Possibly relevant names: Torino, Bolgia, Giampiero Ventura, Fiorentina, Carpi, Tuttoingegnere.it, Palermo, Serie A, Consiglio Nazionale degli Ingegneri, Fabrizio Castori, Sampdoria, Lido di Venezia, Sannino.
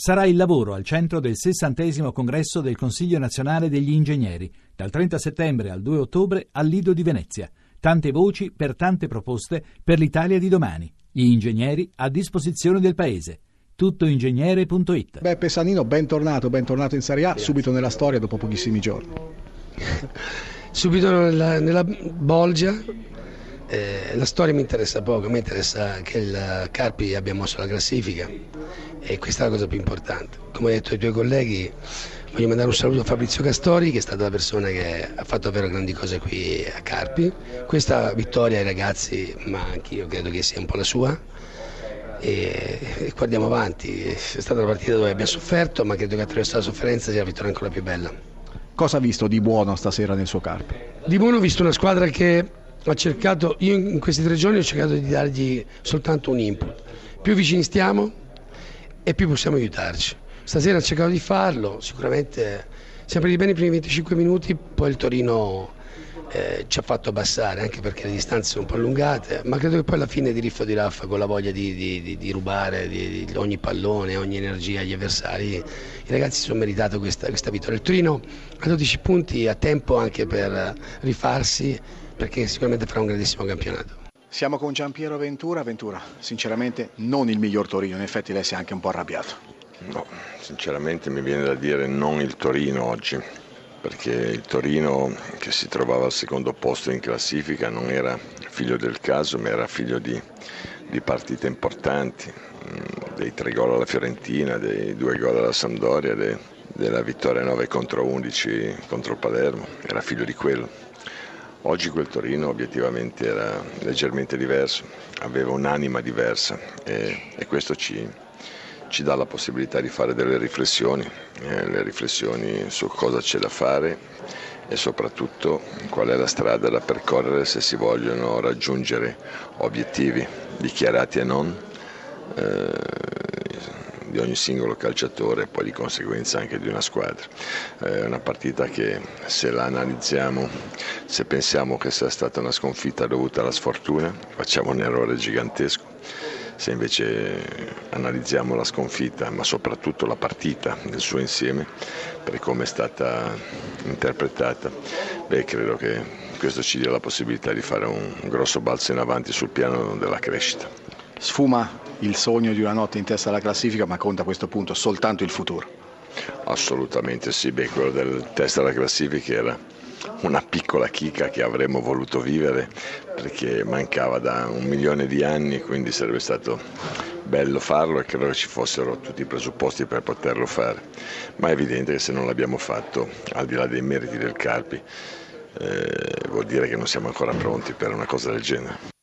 Sarà il lavoro al centro del 60° congresso del Consiglio Nazionale degli Ingegneri, dal 30 settembre al 2 ottobre al Lido di Venezia. Tante voci per tante proposte per l'Italia di domani. Gli ingegneri a disposizione del Paese. Tuttoingegnere.it. Beppe Sannino, bentornato in Serie A, subito nella storia dopo pochissimi giorni. Subito nella Bolgia. La storia mi interessa poco, mi interessa che il Carpi abbia mosso la classifica e questa è la cosa più importante. Come ho detto ai tuoi colleghi, voglio mandare un saluto a Fabrizio Castori, che è stata la persona che ha fatto davvero grandi cose qui a Carpi. Questa vittoria ai ragazzi, ma anch'io credo che sia un po' la sua, e guardiamo avanti. È stata una partita dove abbiamo sofferto, ma credo che attraverso la sofferenza sia la vittoria ancora più bella. Cosa ha visto di buono stasera nel suo Carpi? Di buono ho visto una squadra che ha cercato, io in questi 3 giorni ho cercato di dargli soltanto un input: più vicini stiamo e più possiamo aiutarci. Stasera ho cercato di farlo, sicuramente siamo partiti bene i primi 25 minuti, poi il Torino ci ha fatto abbassare, anche perché le distanze sono un po' allungate, ma credo che poi alla fine di Riffo di Raffa, con la voglia di rubare di ogni pallone, ogni energia agli avversari, i ragazzi sono meritato questa vittoria. Il Torino ha 12 punti, ha tempo anche per rifarsi, perché sicuramente farà un grandissimo campionato. Siamo con Giampiero Ventura. Ventura, sinceramente non il miglior Torino, in effetti lei si è anche un po' arrabbiato. No, sinceramente mi viene da dire non il Torino oggi, perché il Torino, che si trovava al secondo posto in classifica, non era figlio del caso, ma era figlio di partite importanti, dei 3 gol alla Fiorentina, dei 2 gol alla Sampdoria, della vittoria 9-11 contro il Palermo, era figlio di quello. Oggi quel Torino obiettivamente era leggermente diverso, aveva un'anima diversa e questo ci dà la possibilità di fare delle riflessioni, su cosa c'è da fare e soprattutto qual è la strada da percorrere se si vogliono raggiungere obiettivi dichiarati e non di ogni singolo calciatore e poi di conseguenza anche di una squadra. È una partita che, se la analizziamo, se pensiamo che sia stata una sconfitta dovuta alla sfortuna, facciamo un errore gigantesco. Se invece analizziamo la sconfitta, ma soprattutto la partita nel suo insieme, per come è stata interpretata, credo che questo ci dia la possibilità di fare un grosso balzo in avanti sul piano della crescita. Sfuma il sogno di una notte in testa alla classifica, ma conta a questo punto soltanto il futuro. Assolutamente sì, quello del testa alla classifica era una piccola chicca che avremmo voluto vivere, perché mancava da 1 milione di anni, quindi sarebbe stato bello farlo e credo che ci fossero tutti i presupposti per poterlo fare. Ma è evidente che se non l'abbiamo fatto, al di là dei meriti del Carpi, vuol dire che non siamo ancora pronti per una cosa del genere.